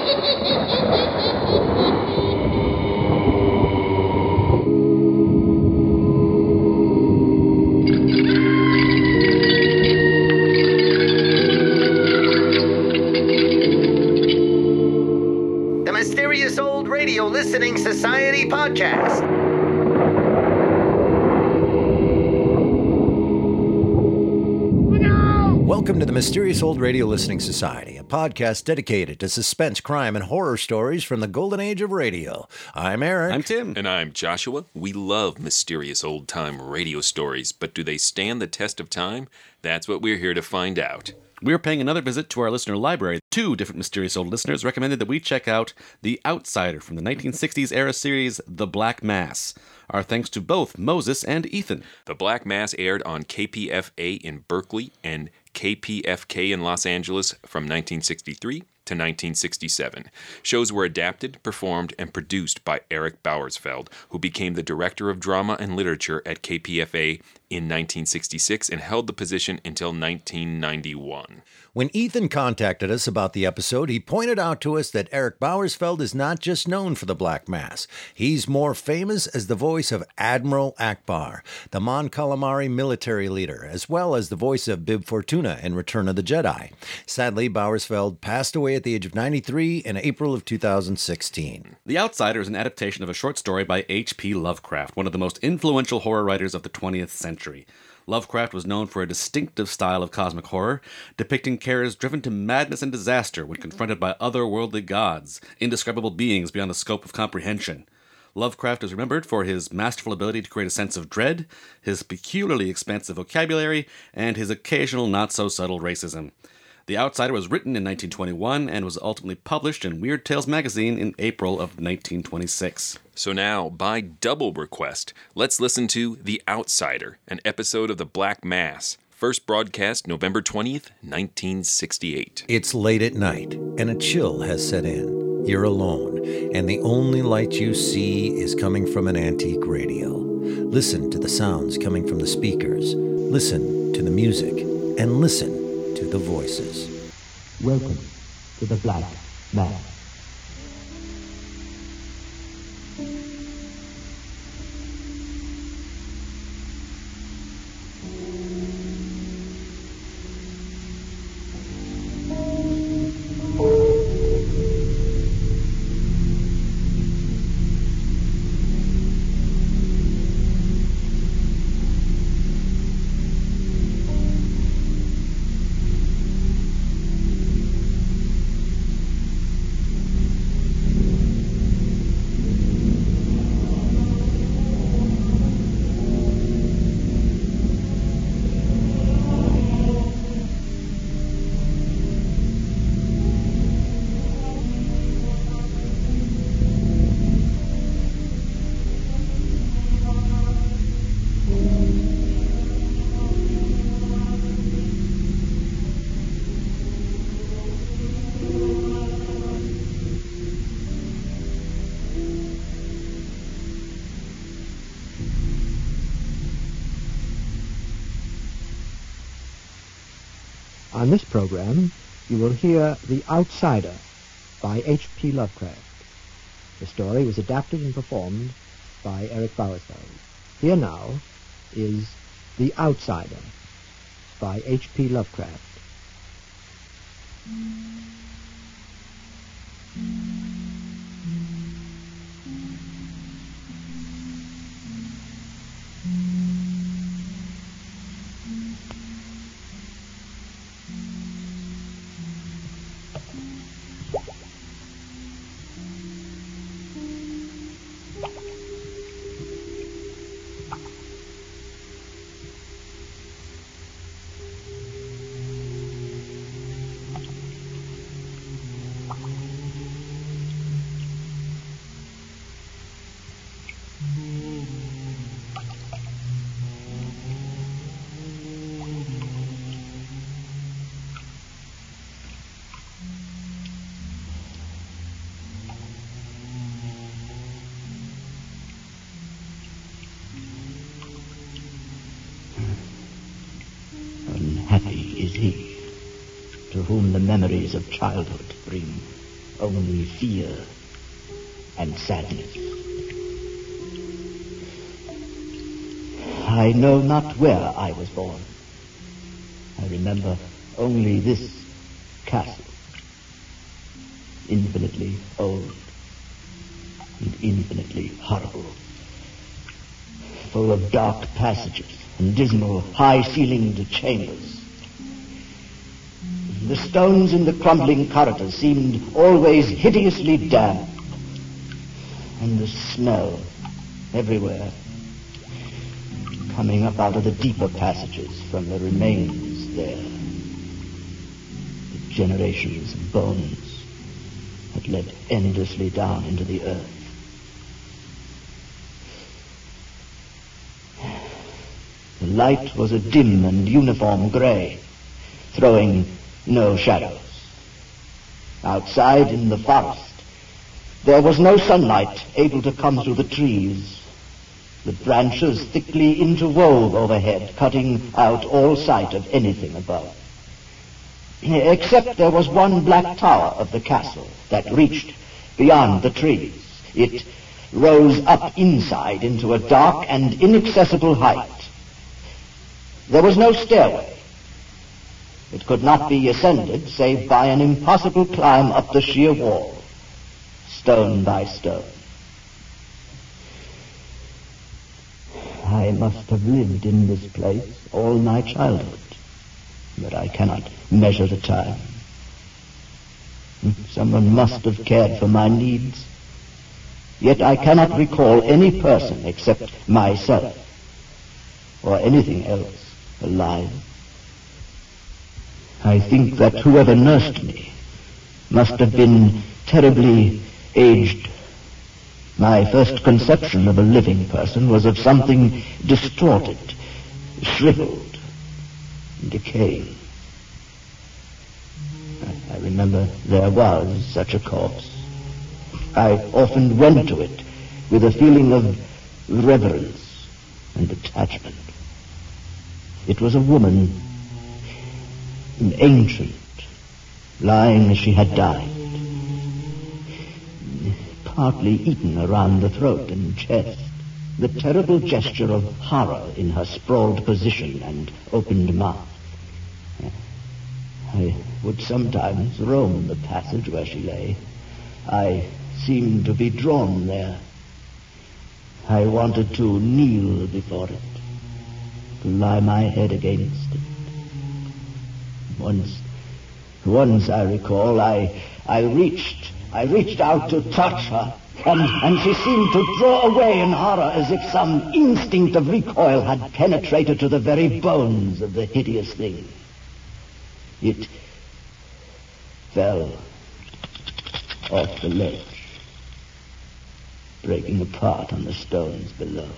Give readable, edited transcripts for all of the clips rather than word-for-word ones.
The Mysterious Old Radio Listening Society Podcast. Welcome to the Mysterious Old Radio Listening Society, a podcast dedicated to suspense, crime, and horror stories from the golden age of radio. I'm Eric. I'm Tim. And I'm Joshua. We love mysterious old-time radio stories, but do they stand the test of time? That's what we're here to find out. We're paying another visit to our listener library. Two different mysterious old listeners recommended that we check out The Outsider from the 1960s era series The Black Mass. Our thanks to both Moses and Ethan. The Black Mass aired on KPFA in Berkeley and KPFK in Los Angeles from 1963 to 1967. Shows were adapted, performed, and produced by Erik Bauersfeld, who became the director of drama and literature at KPFA in 1966 and held the position until 1991. When Ethan contacted us about the episode, he pointed out to us that Erik Bauersfeld is not just known for The Black Mass. He's more famous as the voice of Admiral Ackbar, the Mon Calamari military leader, as well as the voice of Bib Fortuna in Return of the Jedi. Sadly, Bauersfeld passed away at the age of 93 in April of 2016. The Outsider is an adaptation of a short story by H.P. Lovecraft, one of the most influential horror writers of the 20th century. Lovecraft was known for a distinctive style of cosmic horror, depicting characters driven to madness and disaster when confronted by otherworldly gods, indescribable beings beyond the scope of comprehension. Lovecraft is remembered for his masterful ability to create a sense of dread, his peculiarly expansive vocabulary, and his occasional not-so-subtle racism. The Outsider was written in 1921 and was ultimately published in Weird Tales magazine in April of 1926. So now, by double request, let's listen to The Outsider, an episode of The Black Mass, first broadcast November 20th, 1968. It's late at night, and a chill has set in. You're alone, and the only light you see is coming from an antique radio. Listen to the sounds coming from the speakers. Listen to the music, and listen to the voices. Welcome to the Black Mass. On this program, you will hear The Outsider by H.P. Lovecraft. The story was adapted and performed by Erik Bauersfeld. Here now is The Outsider by H.P. Lovecraft. Happy is he to whom the memories of childhood bring only fear and sadness. I know not where I was born. I remember only this castle, infinitely old and infinitely horrible, full of dark passages and dismal, high-ceilinged chambers. The stones in the crumbling corridors seemed always hideously damp, and the smell everywhere, coming up out of the deeper passages from the remains there, the generations of bones that led endlessly down into the earth. The light was a dim and uniform grey, throwing no shadows. Outside in the forest, there was no sunlight able to come through the trees, the branches thickly interwove overhead, cutting out all sight of anything above. Except there was one black tower of the castle that reached beyond the trees. It rose up inside into a dark and inaccessible height. There was no stairway. It could not be ascended save by an impossible climb up the sheer wall, stone by stone. I must have lived in this place all my childhood, but I cannot measure the time. Someone must have cared for my needs, yet I cannot recall any person except myself or anything else alive. I think that whoever nursed me must have been terribly aged. My first conception of a living person was of something distorted, shriveled, decaying. I remember there was such a corpse. I often went to it with a feeling of reverence and attachment. It was a woman, ancient, lying as she had died, partly eaten around the throat and chest, the terrible gesture of horror in her sprawled position and opened mouth. I would sometimes roam the passage where she lay. I seemed to be drawn there. I wanted to kneel before it, to lie my head against it. Once I recall, I reached out to touch her, and she seemed to draw away in horror as if some instinct of recoil had penetrated to the very bones of the hideous thing. It fell off the ledge, breaking apart on the stones below.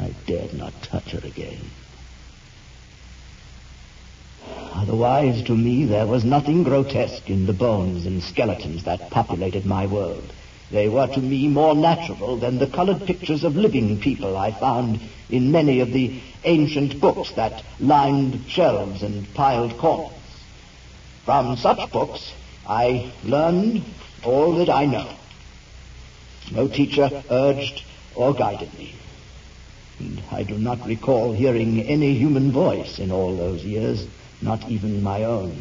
I dared not touch her again. Otherwise, to me, there was nothing grotesque in the bones and skeletons that populated my world. They were to me more natural than the colored pictures of living people I found in many of the ancient books that lined shelves and piled corners. From such books, I learned all that I know. No teacher urged or guided me. And I do not recall hearing any human voice in all those years, not even my own.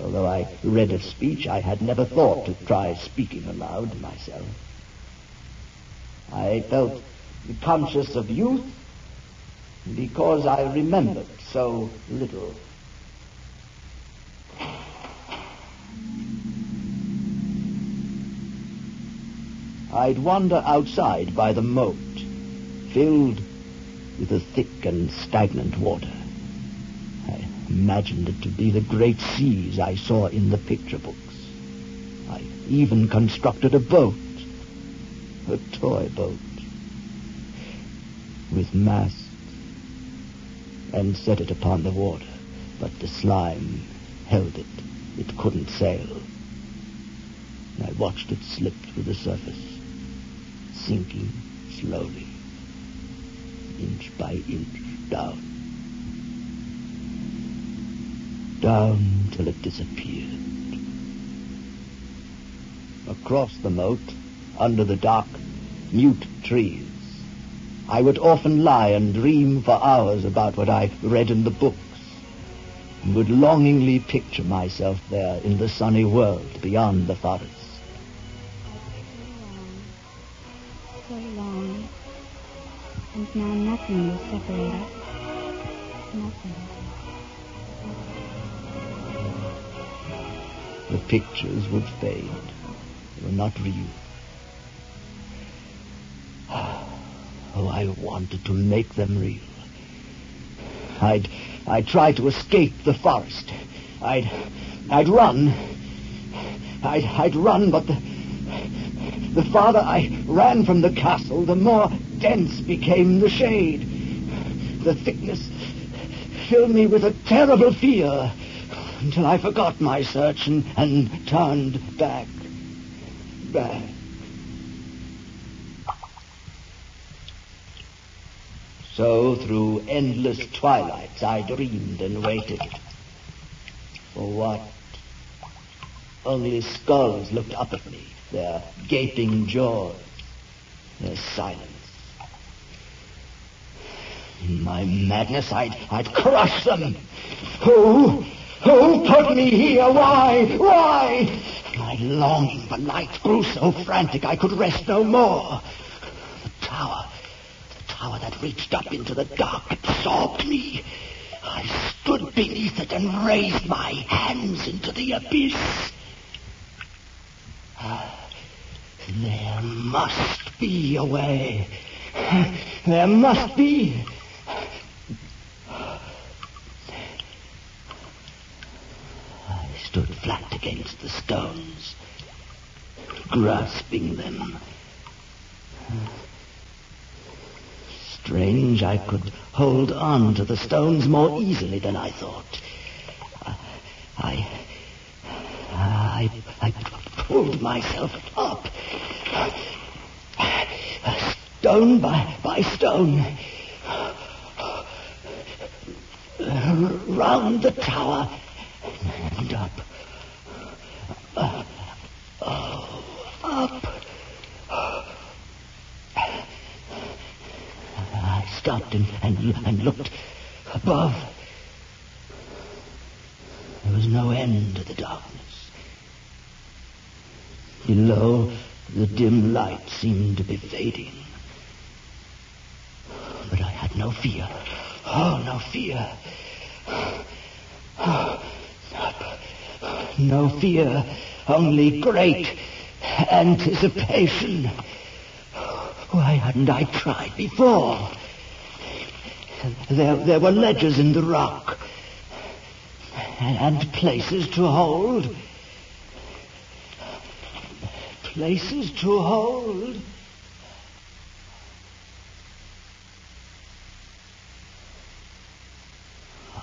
Although I read of speech, I had never thought to try speaking aloud myself. I felt conscious of youth because I remembered so little. I'd wander outside by the moat, filled with a thick and stagnant water. Imagined it to be the great seas I saw in the picture books. I even constructed a boat, a toy boat, with masts, and set it upon the water, but the slime held it. It couldn't sail. I watched it slip through the surface, sinking slowly, inch by inch down till it disappeared. across the moat, under the dark, mute trees. I would often lie and dream for hours about what I read in the books, and would longingly picture myself there in the sunny world beyond the forest. So long, and now nothing will separate us. Nothing. The pictures would fade. They were not real. Oh, I wanted to make them real. I'd try to escape the forest. I'd run. I'd run, but the farther I ran from the castle, the more dense became the shade. The thickness filled me with a terrible fear until I forgot my search and turned back. So through endless twilights I dreamed and waited. For what? Only skulls looked up at me, their gaping jaws, their silence. In my madness, I'd crush them. Who put me here? Why? My longing for light grew so frantic I could rest no more. The tower that reached up into the dark absorbed me. I stood beneath it and raised my hands into the abyss. There must be a way. There must be. I stood flat against the stones, grasping them. Strange, I could hold on to the stones more easily than I thought. I pulled myself up. Stone by stone, round the tower and up. Up. I stopped and looked above. There was no end to the darkness. Below, the dim light seemed to be fading. But I had no fear. Oh, no fear. No fear, only great anticipation. Why hadn't I tried before? There were ledges in the rock and places to hold. Places to hold.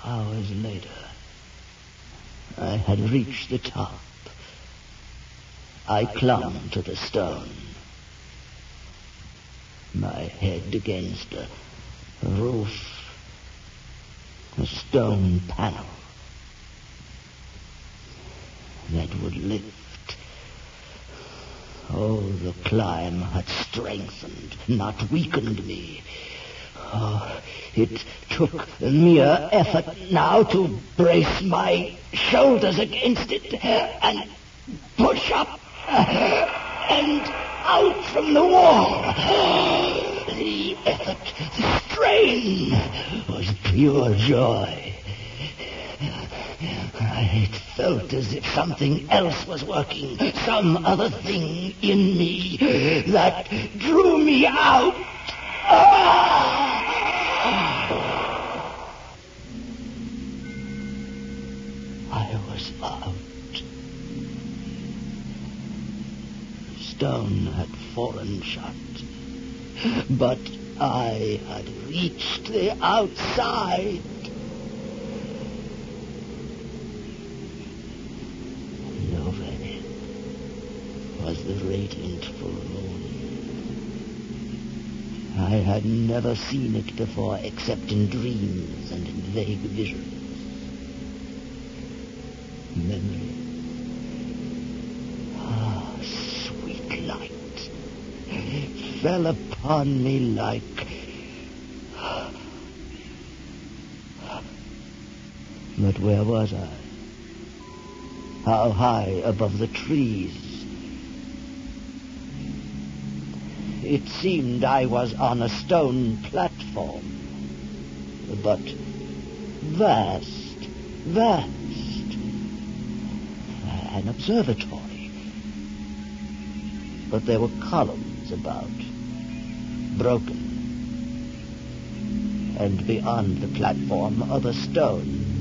Hours later, I had reached the top. I clung to the stone, my head against a roof, a stone panel that would lift. Oh, the climb had strengthened, not weakened me. Oh, it took a mere effort now to brace my shoulders against it and push up and out from the wall. The effort, the strain, was pure joy. It felt as if something else was working, some other thing in me that drew me out. Ah! I was out. Stone had fallen shut, but I had reached the outside. And over it was the radiant full moon. I had never seen it before except in dreams and in vague visions. Memory. Ah, fell upon me like... But where was I? How high above the trees? It seemed I was on a stone platform, but vast, an observatory. But there were columns about, broken, and beyond the platform other stones,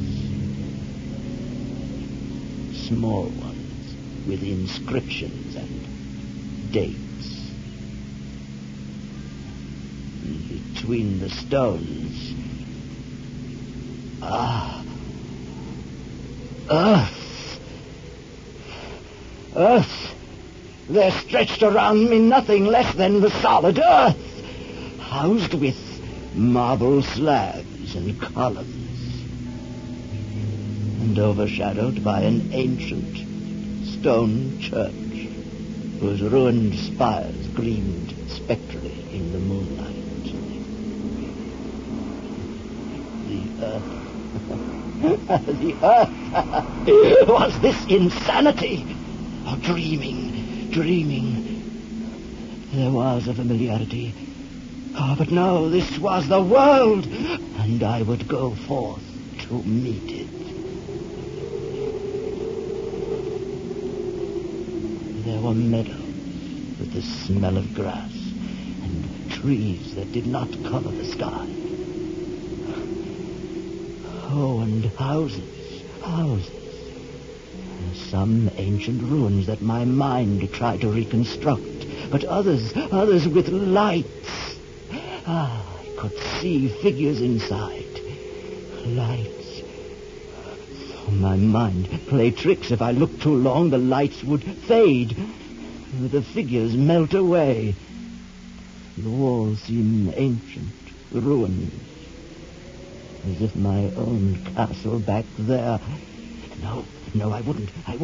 small ones with inscriptions and dates. Between the stones, earth, there stretched around me nothing less than the solid earth, housed with marble slabs and columns, and overshadowed by an ancient stone church whose ruined spires gleamed spectrally in the moonlight. The earth! Was this insanity? Or dreaming? There was a familiarity. Oh, but no, this was the world, and I would go forth to meet it. There were meadows with the smell of grass, and trees that did not cover the sky. Oh, and houses. Some ancient ruins that my mind tried to reconstruct, but others with lights. Ah, I could see figures inside. Lights. Oh, my mind played tricks. If I looked too long, the lights would fade. The figures melt away. The walls seem ancient, ruined. As if my own castle back there... No, I wouldn't. I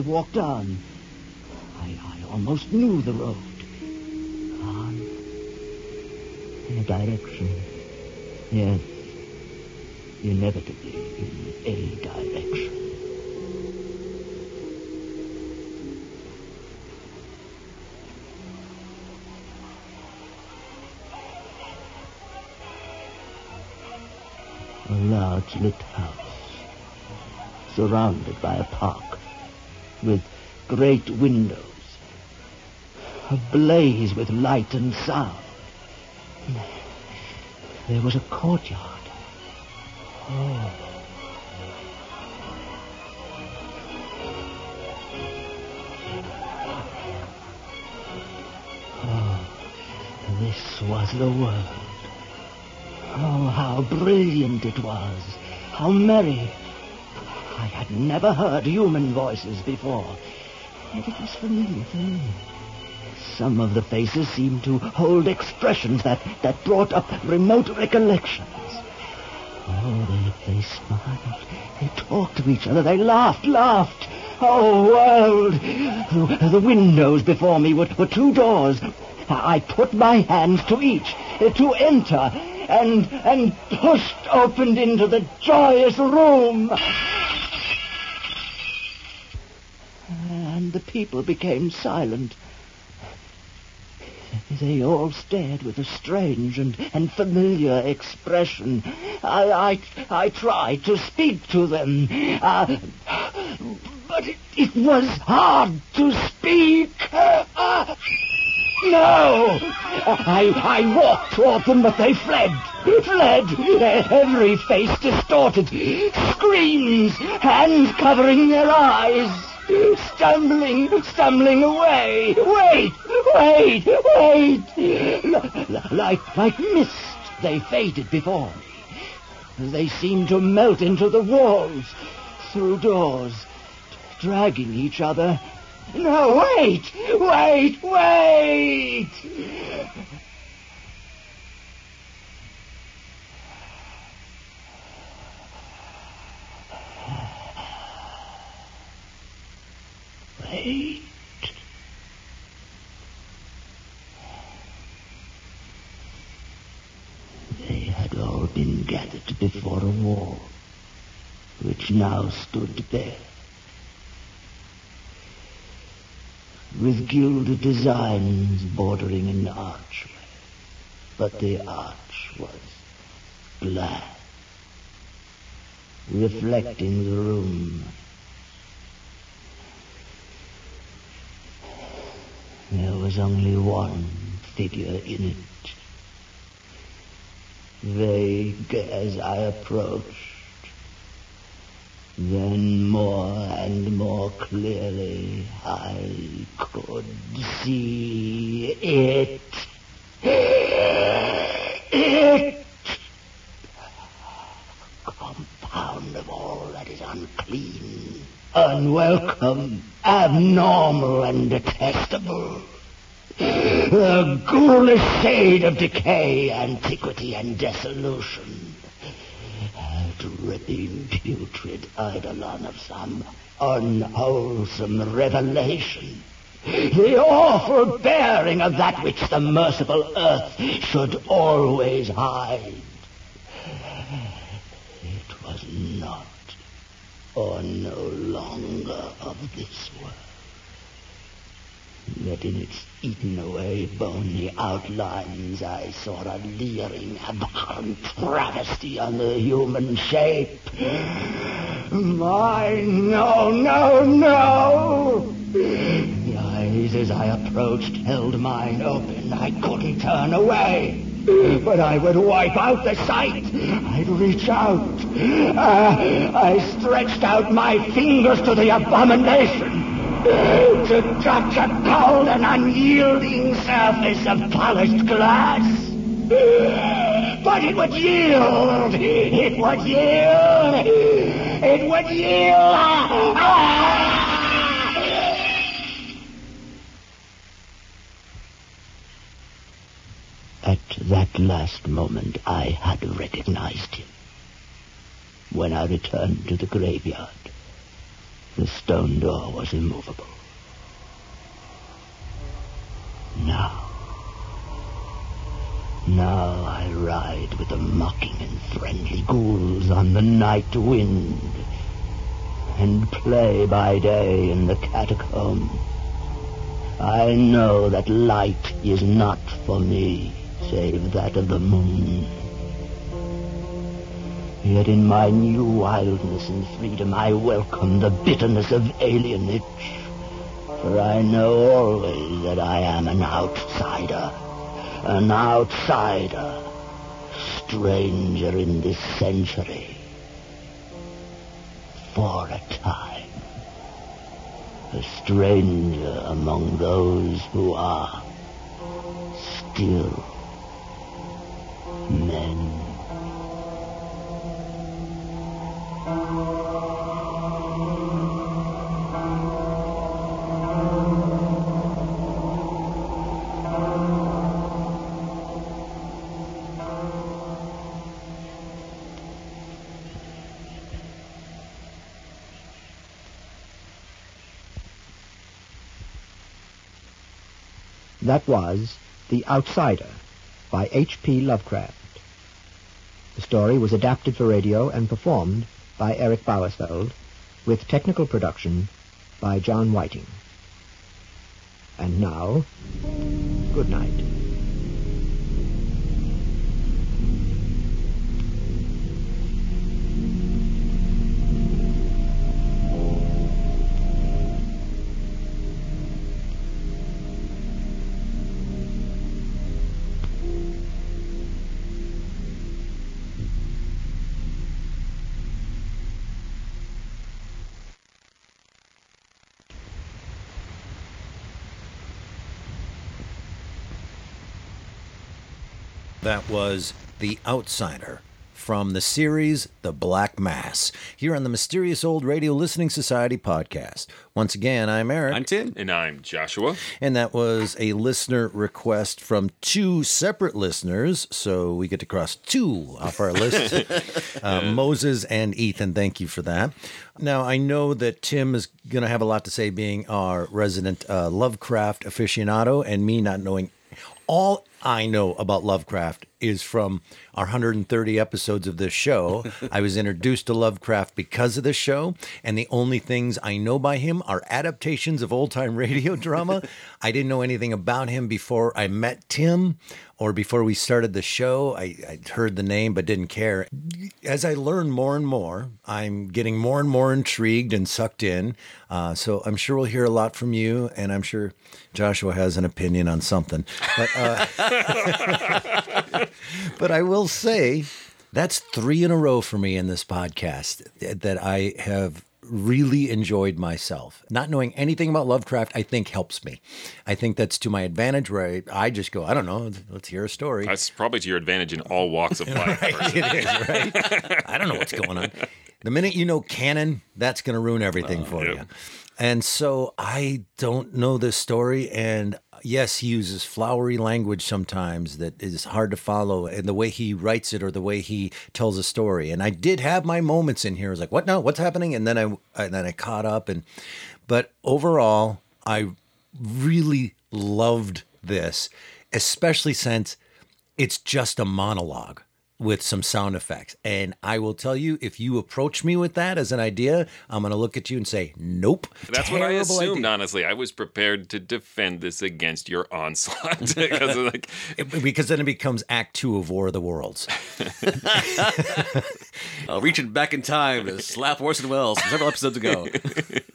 walked on. I almost knew the road. On. In a direction. Yes. Inevitably in a direction. A large lit house, surrounded by a park, with great windows, ablaze with light and sound. There was a courtyard. Oh. This was the world. Oh, how brilliant it was, how merry. I had never heard human voices before, yet it was familiar. Some of the faces seemed to hold expressions that brought up remote recollections. Oh, they smiled, they talked to each other, they laughed. Oh, world! The windows before me were two doors. I put my hands to each, to enter... And pushed opened into the joyous room. And the people became silent. They all stared with a strange and familiar expression. I tried to speak to them, but it was hard to speak. No! I walked toward them, but they fled. Every face distorted. Screams, hands covering their eyes. Stumbling away. Wait. Like mist, they faded before me. They seemed to melt into the walls, through doors, dragging each other. No, wait! Wait. stopped before a wall, which now stood bare. With gilded designs bordering an archway, but the arch was glass, reflecting the room. There was only one figure in it. Vague as I approached, then more and more clearly I could see it. It! Compound of all that is unclean, unwelcome, abnormal and detestable. The ghoulish shade of decay, antiquity and dissolution. Dripping putrid eidolon of some unwholesome revelation. The awful bearing of that which the merciful earth should always hide. It was not or no longer of this world. Yet in its eaten-away bony outlines I saw a leering, abhorrent travesty on the human shape. Mine! No, no, no! The eyes, as I approached, held mine open. I couldn't turn away. But I would wipe out the sight. I'd reach out. I stretched out my fingers to the abomination. To touch a cold and unyielding surface of polished glass. But it would yield. It would yield. It would yield. At that last moment, I had recognized him. When I returned to the graveyard, the stone door was immovable. Now I ride with the mocking and friendly ghouls on the night wind, and play by day in the catacomb. I know that light is not for me, save that of the moon. Yet in my new wildness and freedom I welcome the bitterness of alienage, for I know always that I am an outsider, stranger in this century, for a time, a stranger among those who are still men. That was The Outsider by H.P. Lovecraft. The story was adapted for radio and performed by Erik Bauersfeld, with technical production by John Whiting. And now, good night. That was The Outsider from the series The Black Mass, here on the Mysterious Old Radio Listening Society podcast. Once again, I'm Eric. I'm Tim. And I'm Joshua. And that was a listener request from two separate listeners, so we get to cross two off our list. Moses and Ethan, thank you for that. Now, I know that Tim is going to have a lot to say, being our resident Lovecraft aficionado, and me not knowing all I know about Lovecraft is from our 130 episodes of this show. I was introduced to Lovecraft because of this show, and the only things I know by him are adaptations of old-time radio drama. I didn't know anything about him before I met Tim or before we started the show. I heard the name but didn't care. As I learn more and more, I'm getting more and more intrigued and sucked in. So I'm sure we'll hear a lot from you, and I'm sure Joshua has an opinion on something. But... But I will say that's three in a row for me in this podcast that I have really enjoyed myself. Not knowing anything about Lovecraft, I think helps me. I think that's to my advantage where I just go, I don't know, let's hear a story. That's probably to your advantage in all walks of life. Right, it is, right? I don't know what's going on. The minute you know canon, that's going to ruin everything for you. And so I don't know this story, and yes, he uses flowery language sometimes that is hard to follow, and the way he writes it or the way he tells a story. And I did have my moments in here. I was like, what now? What's happening? And then I caught up. But overall, I really loved this, especially since it's just a monologue with some sound effects. And I will tell you, if you approach me with that as an idea, I'm going to look at you and say, nope. That's what I assumed, honestly. I was prepared to defend this against your onslaught. Because then it becomes Act 2 of War of the Worlds. Reaching back in time to slap Orson Welles several episodes ago.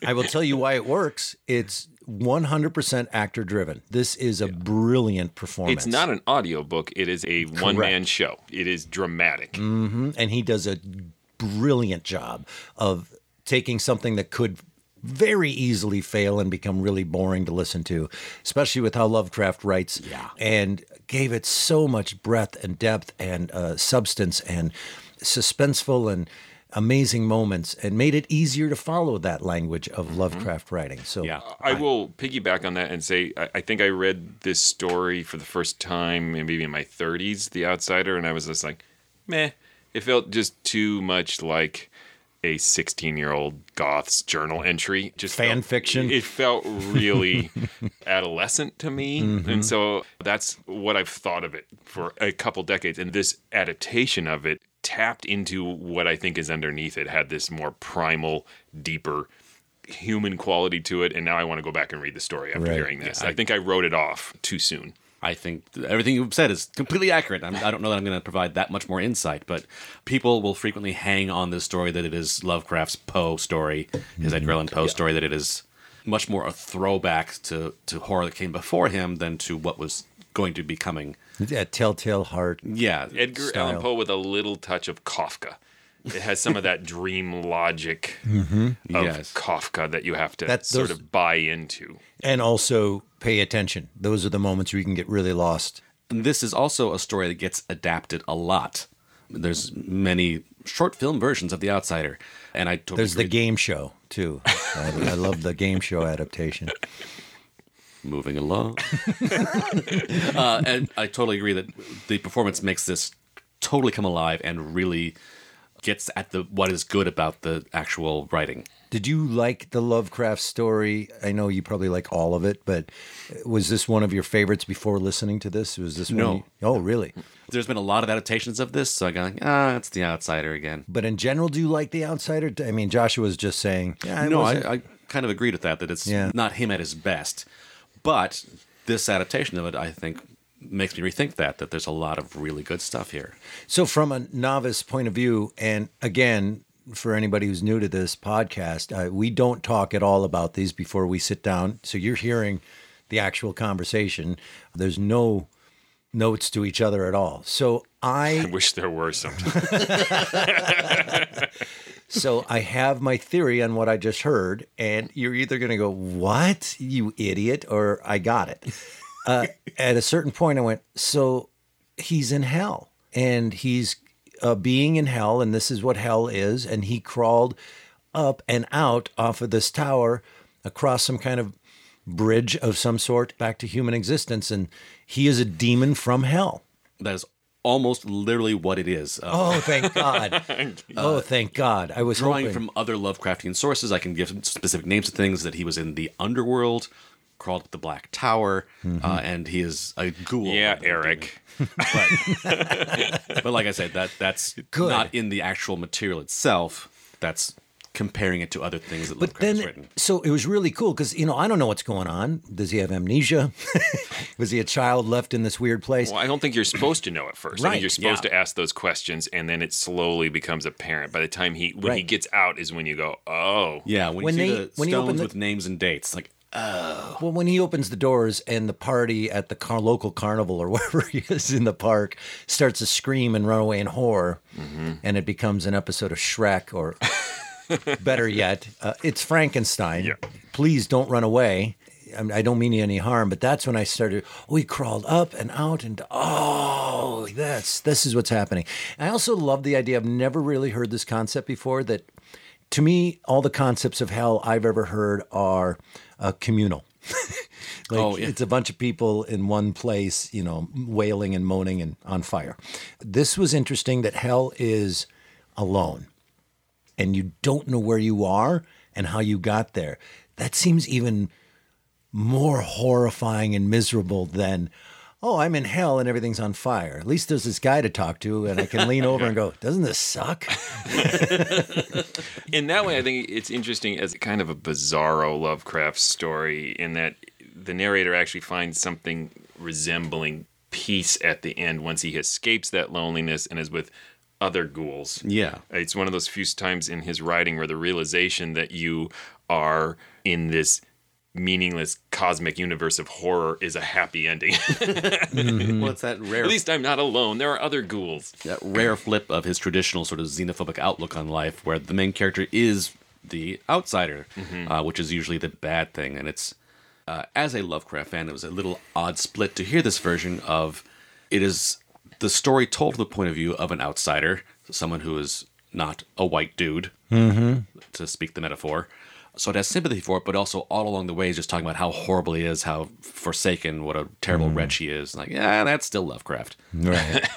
I will tell you why it works. It's 100% actor driven. This is a brilliant performance. It's not an audiobook. It is a one-man show. It is dramatic. Mm-hmm. And he does a brilliant job of taking something that could very easily fail and become really boring to listen to, especially with how Lovecraft writes, and gave it so much breadth and depth and substance and suspenseful and amazing moments, and made it easier to follow that language of Lovecraft writing. So I will piggyback on that and say, I think I read this story for the first time maybe in my 30s, The Outsider, and I was just like, meh. It felt just too much like a 16-year-old goth's journal entry. Just fan fiction. It felt really adolescent to me. Mm-hmm. And so that's what I've thought of it for a couple decades. And this adaptation of it tapped into what I think is underneath it, had this more primal, deeper human quality to it. And now I want to go back and read the story after hearing this. I think I wrote it off too soon. I think everything you've said is completely accurate. I don't know that I'm going to provide that much more insight, but people will frequently hang on this story that it is Lovecraft's Poe story, his Edgar Allan Poe story, that it is much more a throwback to horror that came before him than to what was going to be coming. Yeah, Telltale Heart. Yeah. Edgar Allan Poe with a little touch of Kafka. It has some of that dream logic of Kafka that you have to sort of buy into. And also pay attention. Those are the moments where you can get really lost. And this is also a story that gets adapted a lot. There's many short film versions of The Outsider. And I totally There's the game show, too. I love the game show adaptation. Moving along. And I totally agree that the performance makes this totally come alive and really gets at the what is good about the actual writing. Did you like the Lovecraft story? I know you probably like all of it, but was this one of your favorites before listening to this? Was this one? No. Oh, really? There's been a lot of adaptations of this, so I got like, it's The Outsider again. But in general, do you like The Outsider? I mean, Joshua's just saying... I kind of agreed with that it's not him at his best. But this adaptation of it, I think, makes me rethink that there's a lot of really good stuff here. So from a novice point of view, and again, for anybody who's new to this podcast, we don't talk at all about these before we sit down. So you're hearing the actual conversation. There's no notes to each other at all. So I wish there were sometimes. So I have my theory on what I just heard, and you're either going to go, what, you idiot, or I got it. At a certain point, I went, so he's in hell, and he's a being in hell, and this is what hell is, and he crawled up and out off of this tower across some kind of bridge of some sort back to human existence, and he is a demon from hell. That is almost literally what it is. Oh, thank God. Oh, thank God. I was drawing from other Lovecraftian sources. I can give specific names to things that he was in the underworld, crawled up the Black Tower, and he is a ghoul. Yeah, Eric. But like I said, that's good. Not in the actual material itself. That's comparing it to other things that Lovecraft has written. So it was really cool because, you know, I don't know what's going on. Does he have amnesia? Was he a child left in this weird place? Well, I don't think you're supposed to know at first. Right. I think you're supposed to ask those questions, and then it slowly becomes apparent. By the time he gets out is when you go, oh. Yeah, when you see the stones with names and dates, like, oh. Well, when he opens the doors and the party at the local carnival or wherever he is in the park starts to scream and run away in horror, and it becomes an episode of Shrek or... Better yet, it's Frankenstein. Yeah. Please don't run away. I don't mean you any harm, but that's when I started. We crawled up and out and this is what's happening. And I also love the idea. I've never really heard this concept before. That to me, all the concepts of hell I've ever heard are communal. It's a bunch of people in one place, you know, wailing and moaning and on fire. This was interesting that hell is alone. And you don't know where you are and how you got there. That seems even more horrifying and miserable than, oh, I'm in hell and everything's on fire. At least there's this guy to talk to and I can lean over and go, doesn't this suck? In that way, I think it's interesting as kind of a bizarro Lovecraft story in that the narrator actually finds something resembling peace at the end once he escapes that loneliness and is with other ghouls. Yeah. It's one of those few times in his writing where the realization that you are in this meaningless cosmic universe of horror is a happy ending. Well, it's that rare... At least I'm not alone. There are other ghouls. That rare flip of his traditional sort of xenophobic outlook on life where the main character is the outsider, which is usually the bad thing. And it's, as a Lovecraft fan, it was a little odd split to hear this version of it is... The story told from the point of view of an outsider, someone who is not a white dude, to speak the metaphor. So it has sympathy for it, but also all along the way is just talking about how horrible he is, how forsaken, what a terrible wretch he is. Like, yeah, that's still Lovecraft. Right.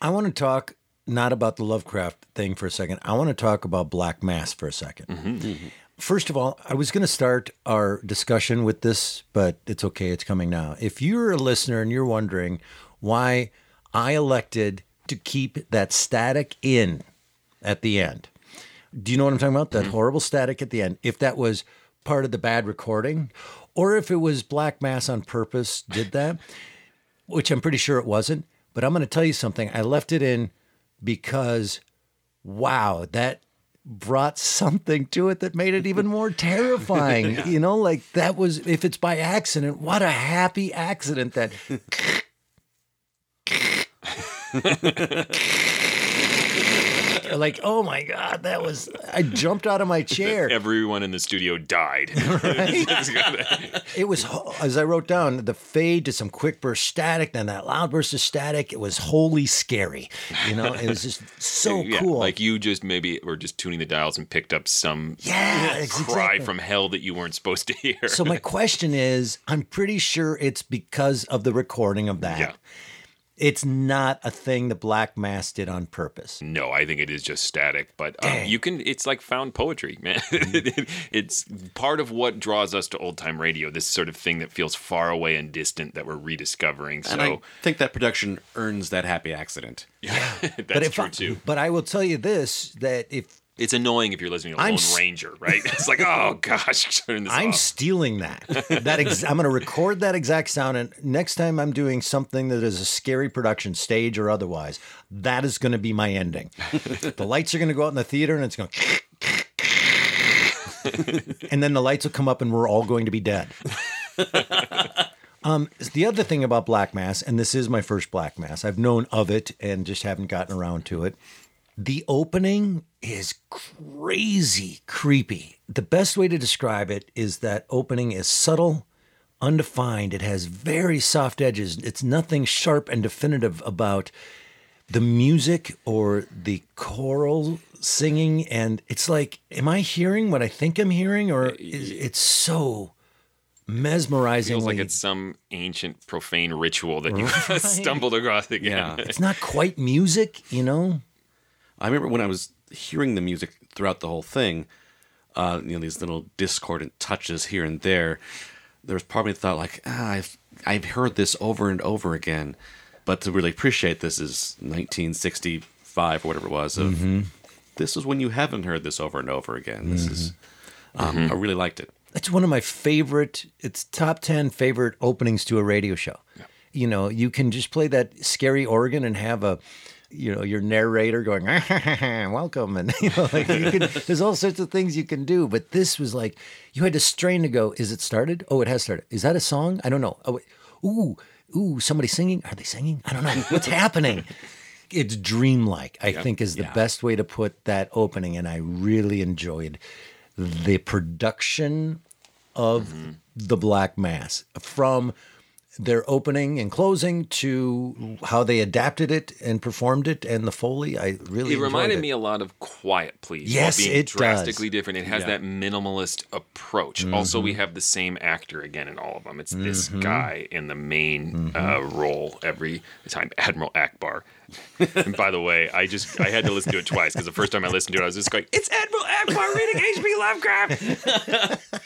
I want to talk not about the Lovecraft thing for a second. I want to talk about Black Mass for a second. First of all, I was going to start our discussion with this, but it's okay. It's coming now. If you're a listener and you're wondering why... I elected to keep that static in at the end. Do you know what I'm talking about? That horrible static at the end. If that was part of the bad recording, or if it was Black Mass on purpose did that, which I'm pretty sure it wasn't. But I'm going to tell you something. I left it in because, wow, that brought something to it that made it even more terrifying. You know, like that was, if it's by accident, what a happy accident that... Like, oh my God, that was, I jumped out of my chair. Everyone in the studio died. Right? It was, as I wrote down, the fade to some quick burst static, then that loud burst of static. It was wholly scary. You know, it was just so cool. Like you just maybe were just tuning the dials and picked up some cry from hell that you weren't supposed to hear. So my question is, I'm pretty sure it's because of the recording of that. Yeah. It's not a thing the Black Mass did on purpose. No, I think it is just static. But you can, it's like found poetry, man. It's part of what draws us to old time radio, this sort of thing that feels far away and distant that we're rediscovering. And so I think that production earns that happy accident. Yeah, that's true too. But I will tell you this, that if... It's annoying if you're listening to Lone Ranger, right? It's like, oh gosh, turn this off. I'm stealing that. I'm going to record that exact sound, and next time I'm doing something that is a scary production, stage or otherwise, that is going to be my ending. The lights are going to go out in the theater, and it's going to... And then the lights will come up, and we're all going to be dead. The other thing about Black Mass, and this is my first Black Mass, I've known of it and just haven't gotten around to it. The opening is crazy creepy. The best way to describe it is that opening is subtle, undefined. It has very soft edges. It's nothing sharp and definitive about the music or the choral singing. And it's like, am I hearing what I think I'm hearing? Or it's so... mesmerizing. Feels like it's some ancient profane ritual that you stumbled across again. Yeah. It's not quite music, you know? I remember when I was hearing the music throughout the whole thing, these little discordant touches here and there, there's probably the thought like, I've heard this over and over again, but to really appreciate this is 1965 or whatever it was. Of this is when you haven't heard this over and over again. This is I really liked it. It's one of my favorite. It's top 10 favorite openings to a radio show. Yeah. You know, you can just play that scary organ and have a, you know, your narrator going, ah, ha, ha, ha, welcome, and you know, like you can, there's all sorts of things you can do. But this was like you had to strain to go. Is it started? Oh, it has started. Is that a song? I don't know. Oh, wait. Ooh, somebody singing? Are they singing? I don't know. What's happening? It's dreamlike, I think, is the best way to put that opening, and I really enjoyed the production of The Black Mass, from their opening and closing to how they adapted it and performed it and the Foley. I really reminded me a lot of Quiet, Please. Yes, it drastically does. Different. It has that minimalist approach. Also, we have the same actor again in all of them. It's this guy in the main role every time, Admiral Ackbar. And by the way, I had to listen to it twice because the first time I listened to it, I was just going, it's Admiral Ackbar reading H.P. Lovecraft!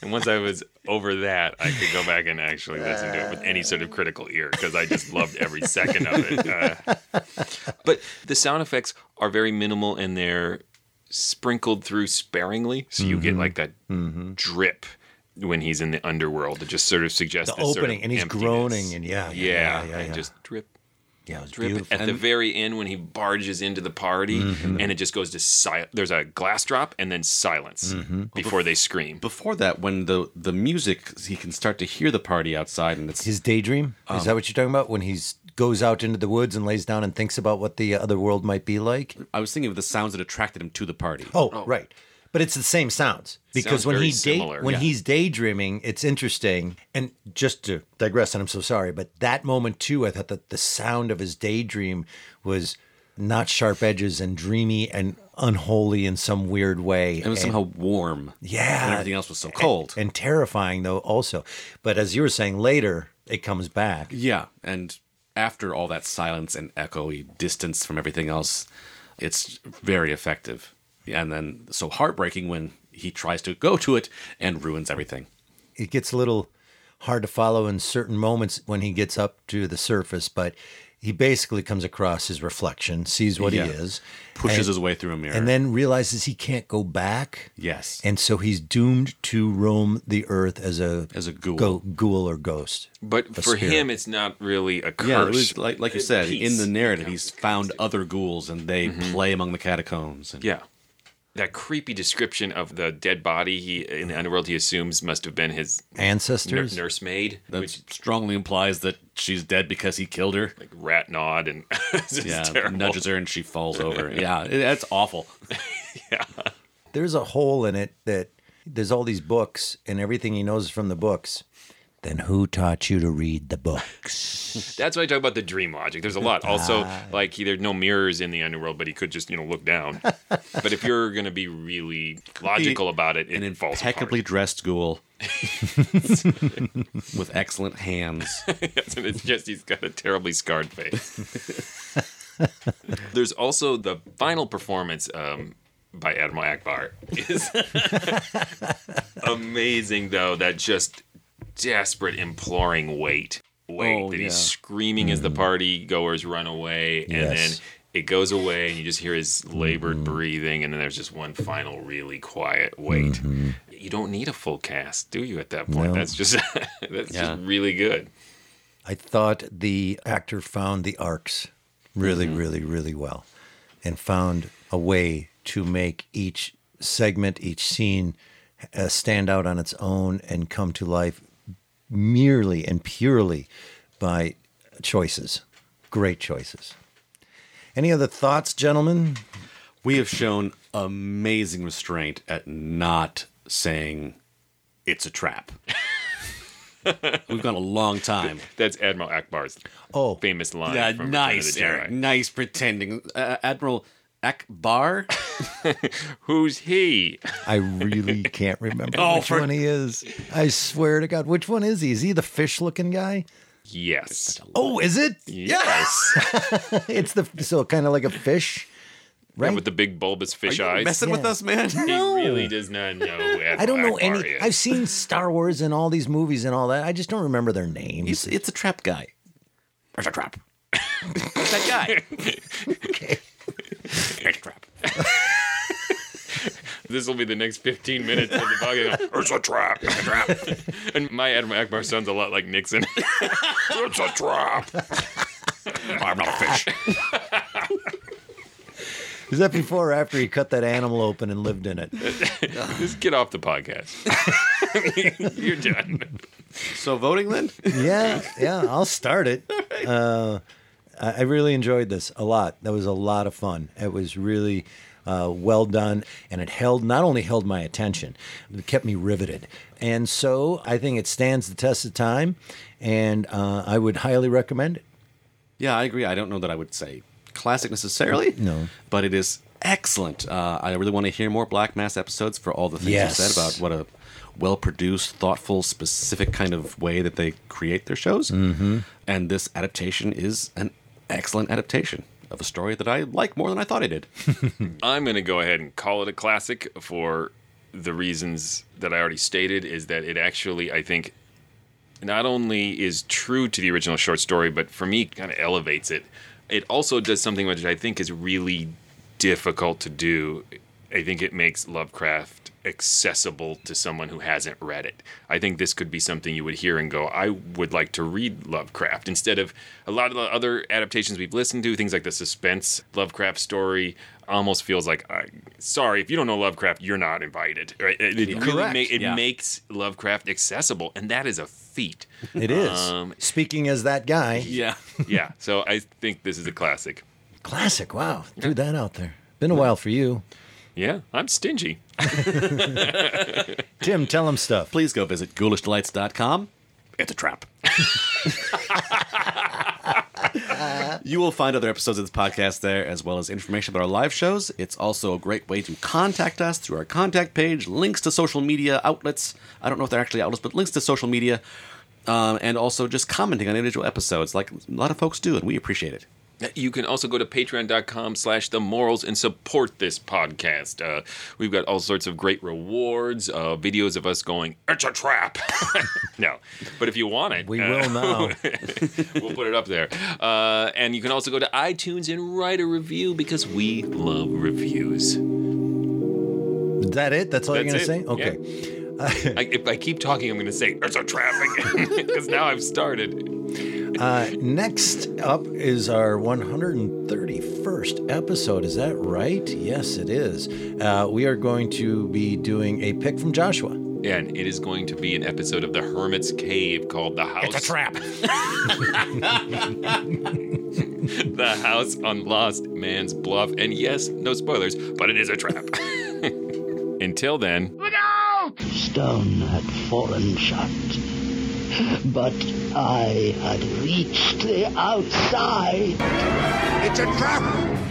And once I was over that, I could go back and actually listen to it with any sort of critical ear because I just loved every second of it. But the sound effects are very minimal and they're sprinkled through sparingly. So you get like that drip when he's in the underworld. It just sort of suggests the opening sort of and he's emptiness. Groaning and and just drip. Yeah, it was beautiful. At the very end when he barges into the party and it just goes to silence. There's a glass drop and then silence before they scream. Before that, when the music, he can start to hear the party outside. And it's his daydream? Is that what you're talking about? When he goes out into the woods and lays down and thinks about what the other world might be like? I was thinking of the sounds that attracted him to the party. Oh. Right. But it's the same sounds because when he's daydreaming, it's interesting. And just to digress, and I'm so sorry, but that moment too, I thought that the sound of his daydream was not sharp edges and dreamy and unholy in some weird way. It was somehow warm. Yeah. And everything else was so cold. And terrifying though also. But as you were saying later, it comes back. Yeah. And after all that silence and echoey distance from everything else, it's very effective. And then so heartbreaking when he tries to go to it and ruins everything. It gets a little hard to follow in certain moments when he gets up to the surface, but he basically comes across his reflection, sees what he is. Pushes his way through a mirror. And then realizes he can't go back. Yes. And so he's doomed to roam the earth as a ghoul or ghost. But for him, it's not really a curse. Yeah, it was, like you said, in the narrative, he's found other ghouls and they play among the catacombs. And that creepy description of the dead body he in the underworld he assumes must have been his ancestors, nursemaid, which strongly implies that she's dead because he killed her. Like rat gnawed and terrible. Nudges her and she falls over. That's awful. There's a hole in it that there's all these books and everything he knows is from the books. Then who taught you to read the books? That's why I talk about the dream logic. There's a lot. Also, there's no mirrors in the underworld, but he could just, look down. But if you're going to be really logical about it, it falls apart. An impeccably dressed ghoul with excellent hands. And it's just he's got a terribly scarred face. There's also the final performance by Admiral Ackbar. It's amazing, though, that just... desperate, imploring wait. Oh, that he's screaming as the party goers run away, and then it goes away, and you just hear his labored breathing, and then there's just one final, really quiet wait. You don't need a full cast, do you? At that point, no. That's just really good. I thought the actor found the arcs really, really, really well, and found a way to make each segment, each scene, stand out on its own and come to life. Merely and purely by choices. Great choices. Any other thoughts, gentlemen? We have shown amazing restraint at not saying it's a trap. We've gone a long time. That's Admiral Ackbar's famous line. From nice, Eric. Nice pretending. Admiral Ackbar? Who's he? I really can't remember which one he is. I swear to God, which one is he? Is he the fish-looking guy? Yes. Oh, is it? Yes. It's kind of like a fish Right? Yeah, with the big bulbous fish eyes. Messing with us, man? No. He really does not know. I don't know any. I've seen Star Wars and all these movies and all that. I just don't remember their names. It's a trap guy. There's a trap. It's that guy. Okay. There's a trap. This will be the next 15 minutes of the podcast. It's a trap. It's a trap. And my Admiral Ackbar sounds a lot like Nixon. It's a trap. I'm not a fish. Is that before or after he cut that animal open and lived in it? Just get off the podcast. You're done. So voting then? Yeah, I'll start it. Right. I really enjoyed this a lot. That was a lot of fun. It was really well done, and it not only held my attention, it kept me riveted. And so I think it stands the test of time, and I would highly recommend it. Yeah, I agree. I don't know that I would say classic necessarily, no, but it is excellent. I really want to hear more Black Mass episodes for all the things you said about what a well-produced, thoughtful, specific kind of way that they create their shows. Mm-hmm. And this adaptation is an excellent adaptation of a story that I like more than I thought I did. I'm going to go ahead and call it a classic for the reasons that I already stated, is that it actually, I think, not only is true to the original short story, but for me kind of elevates it. It also does something which I think is really difficult to do. I think it makes Lovecraft accessible to someone who hasn't read it. I think this could be something you would hear and go, I would like to read Lovecraft, instead of a lot of the other adaptations we've listened to, things like the suspense Lovecraft story. Almost feels like, sorry, if you don't know Lovecraft, you're not invited. Right? It makes Lovecraft accessible, and that is a feat. It is. Speaking as that guy. Yeah. Yeah. So I think this is a classic. Classic. Wow. Threw that out there. Been a while for you. Yeah. I'm stingy. Tim, tell them stuff. Please go visit ghoulishdelights.com. It's a trap. You will find other episodes of this podcast there, as well as information about our live shows. It's also a great way to contact us through our contact page, links to social media outlets. I don't know if they're actually outlets, but links to social media, and also just commenting on individual episodes like a lot of folks do, and we appreciate it. You can also go to patreon.com/themorals and support this podcast. We've got all sorts of great rewards, videos of us going, it's a trap. No, but if you want it. We will now. We'll put it up there. And you can also go to iTunes and write a review, because we love reviews. Is that it? That's all you're going to say? Okay. Yeah. If I keep talking, I'm going to say, it's a trap again, because now I've started. Next up is our 131st episode. Is that right? Yes, it is. We are going to be doing a pick from Joshua. And it is going to be an episode of the Hermit's Cave called The House. It's a trap. The House on Lost Man's Bluff. And yes, no spoilers, but it is a trap. Until then. Look out! Stone had fallen shut, but I had reached the outside. It's a trap!